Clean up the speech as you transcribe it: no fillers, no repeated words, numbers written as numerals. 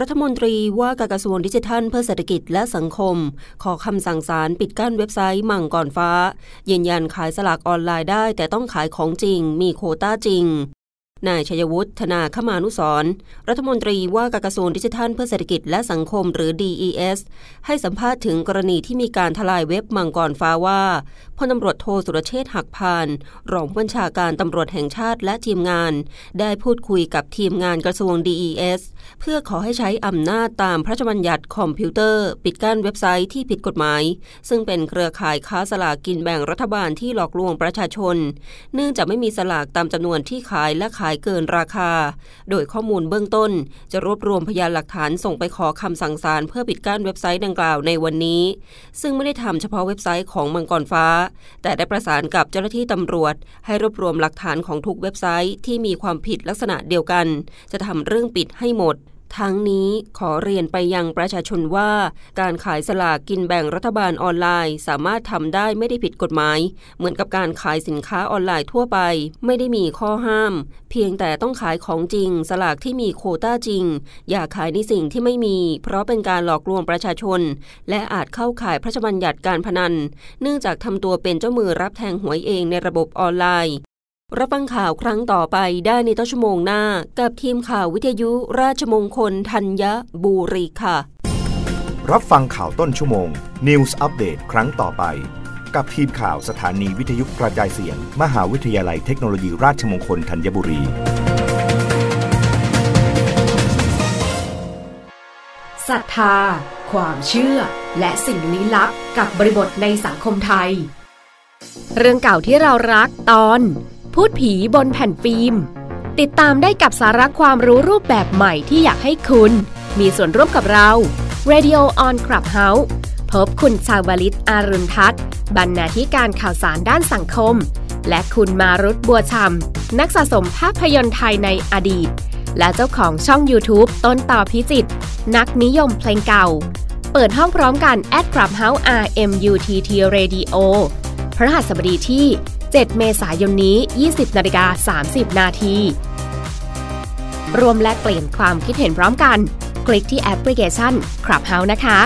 รัฐมนตรีว่าการกระทรวงดิจิทัลเพื่อเศรษฐกิจและสังคมขอคำสั่งศาลปิดกั้นเว็บไซต์มังกรฟ้ายืนยันขายสลากออนไลน์ได้แต่ต้องขายของจริงมีโควต้าจริงนายชัยวุฒิ ธนาคมานุสรณ์รัฐมนตรีว่าการกระทรวงดิจิทัลเพื่อเศรษฐกิจและสังคมหรือ DES ให้สัมภาษณ์ถึงกรณีที่มีการทลายเว็บมังกรฟ้าว่าพลตำรวจโทสุรเชษฐ์หักพานรองผู้บัญชาการตำรวจแห่งชาติและทีมงานได้พูดคุยกับทีมงานกระทรวง DES เพื่อขอให้ใช้อำนาจตามพระราชบัญญัติคอมพิวเตอร์ปิดกั้นเว็บไซต์ที่ผิดกฎหมายซึ่งเป็นเครือข่ายค้าสลากกินแบ่งรัฐบาลที่หลอกลวงประชาชนเนื่องจากไม่มีสลากตามจำนวนที่ขายและขายเกินราคาโดยข้อมูลเบื้องต้นจะรวบรวมพยานหลักฐานส่งไปขอคำสั่งศาลเพื่อปิดกั้นเว็บไซต์ดังกล่าวในวันนี้ซึ่งไม่ได้ทำเฉพาะเว็บไซต์ของมังกรฟ้าแต่ได้ประสานกับเจ้าหน้าที่ตำรวจให้รวบรวมหลักฐานของทุกเว็บไซต์ที่มีความผิดลักษณะเดียวกันจะทำเรื่องปิดให้หมดทั้งนี้ขอเรียนไปยังประชาชนว่าการขายสลากกินแบ่งรัฐบาลออนไลน์สามารถทำได้ไม่ได้ผิดกฎหมายเหมือนกับการขายสินค้าออนไลน์ทั่วไปไม่ได้มีข้อห้ามเพียงแต่ต้องขายของจริงสลากที่มีโควต้าจริงอย่าขายในสิ่งที่ไม่มีเพราะเป็นการหลอกลวงประชาชนและอาจเข้าข่ายพระราชบัญญัติการพนันเนื่องจากทำตัวเป็นเจ้ามือรับแทงหวยเองในระบบออนไลน์รับฟังข่าวครั้งต่อไปได้ในต้นชั่วโมงหน้ากับทีมข่าววิทยุราชมงคลธัญบุรีค่ะรับฟังข่าวต้นชั่วโมง News Update ครั้งต่อไปกับทีมข่าวสถานีวิทยุกระจายเสียงมหาวิทยาลัยเทคโนโลยีราชมงคลธัญบุรีศรัทธาความเชื่อและสิ่งลี้ลับกับบริบทในสังคมไทยเรื่องเก่าที่เรารักตอนพูดผีบนแผ่นฟิล์มติดตามได้กับสาระความรู้รูปแบบใหม่ที่อยากให้คุณมีส่วนร่วมกับเรา Radio on Clubhouse พบคุณชาวลิตอรุณทัศน์บรรณาธิการข่าวสารด้านสังคมและคุณมารุตบัวชำนักสะสมภาพยนตร์ไทยในอดีตและเจ้าของช่อง YouTube ต้นต่อพิจิตรนักนิยมเพลงเก่าเปิดห้องพร้อมกัน @Clubhouse RMUTT Radio พฤหัสบดีที่7 เมษายนนี้ 20:30 นาทีรวมและเปลี่ยนความคิดเห็นพร้อมกันคลิกที่แอปพลิเคชัน Clubhouse นะคะ